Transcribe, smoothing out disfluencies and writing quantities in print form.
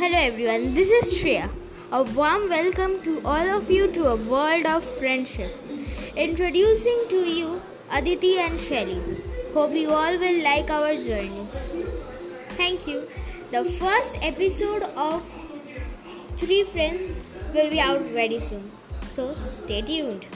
Hello everyone, this is Shreya. A warm welcome to all of you to a world of friendship. Introducing to you Aditi and Shelly. Hope you all will like our journey. Thank you. The first episode of Three Friends will be out very soon. So stay tuned.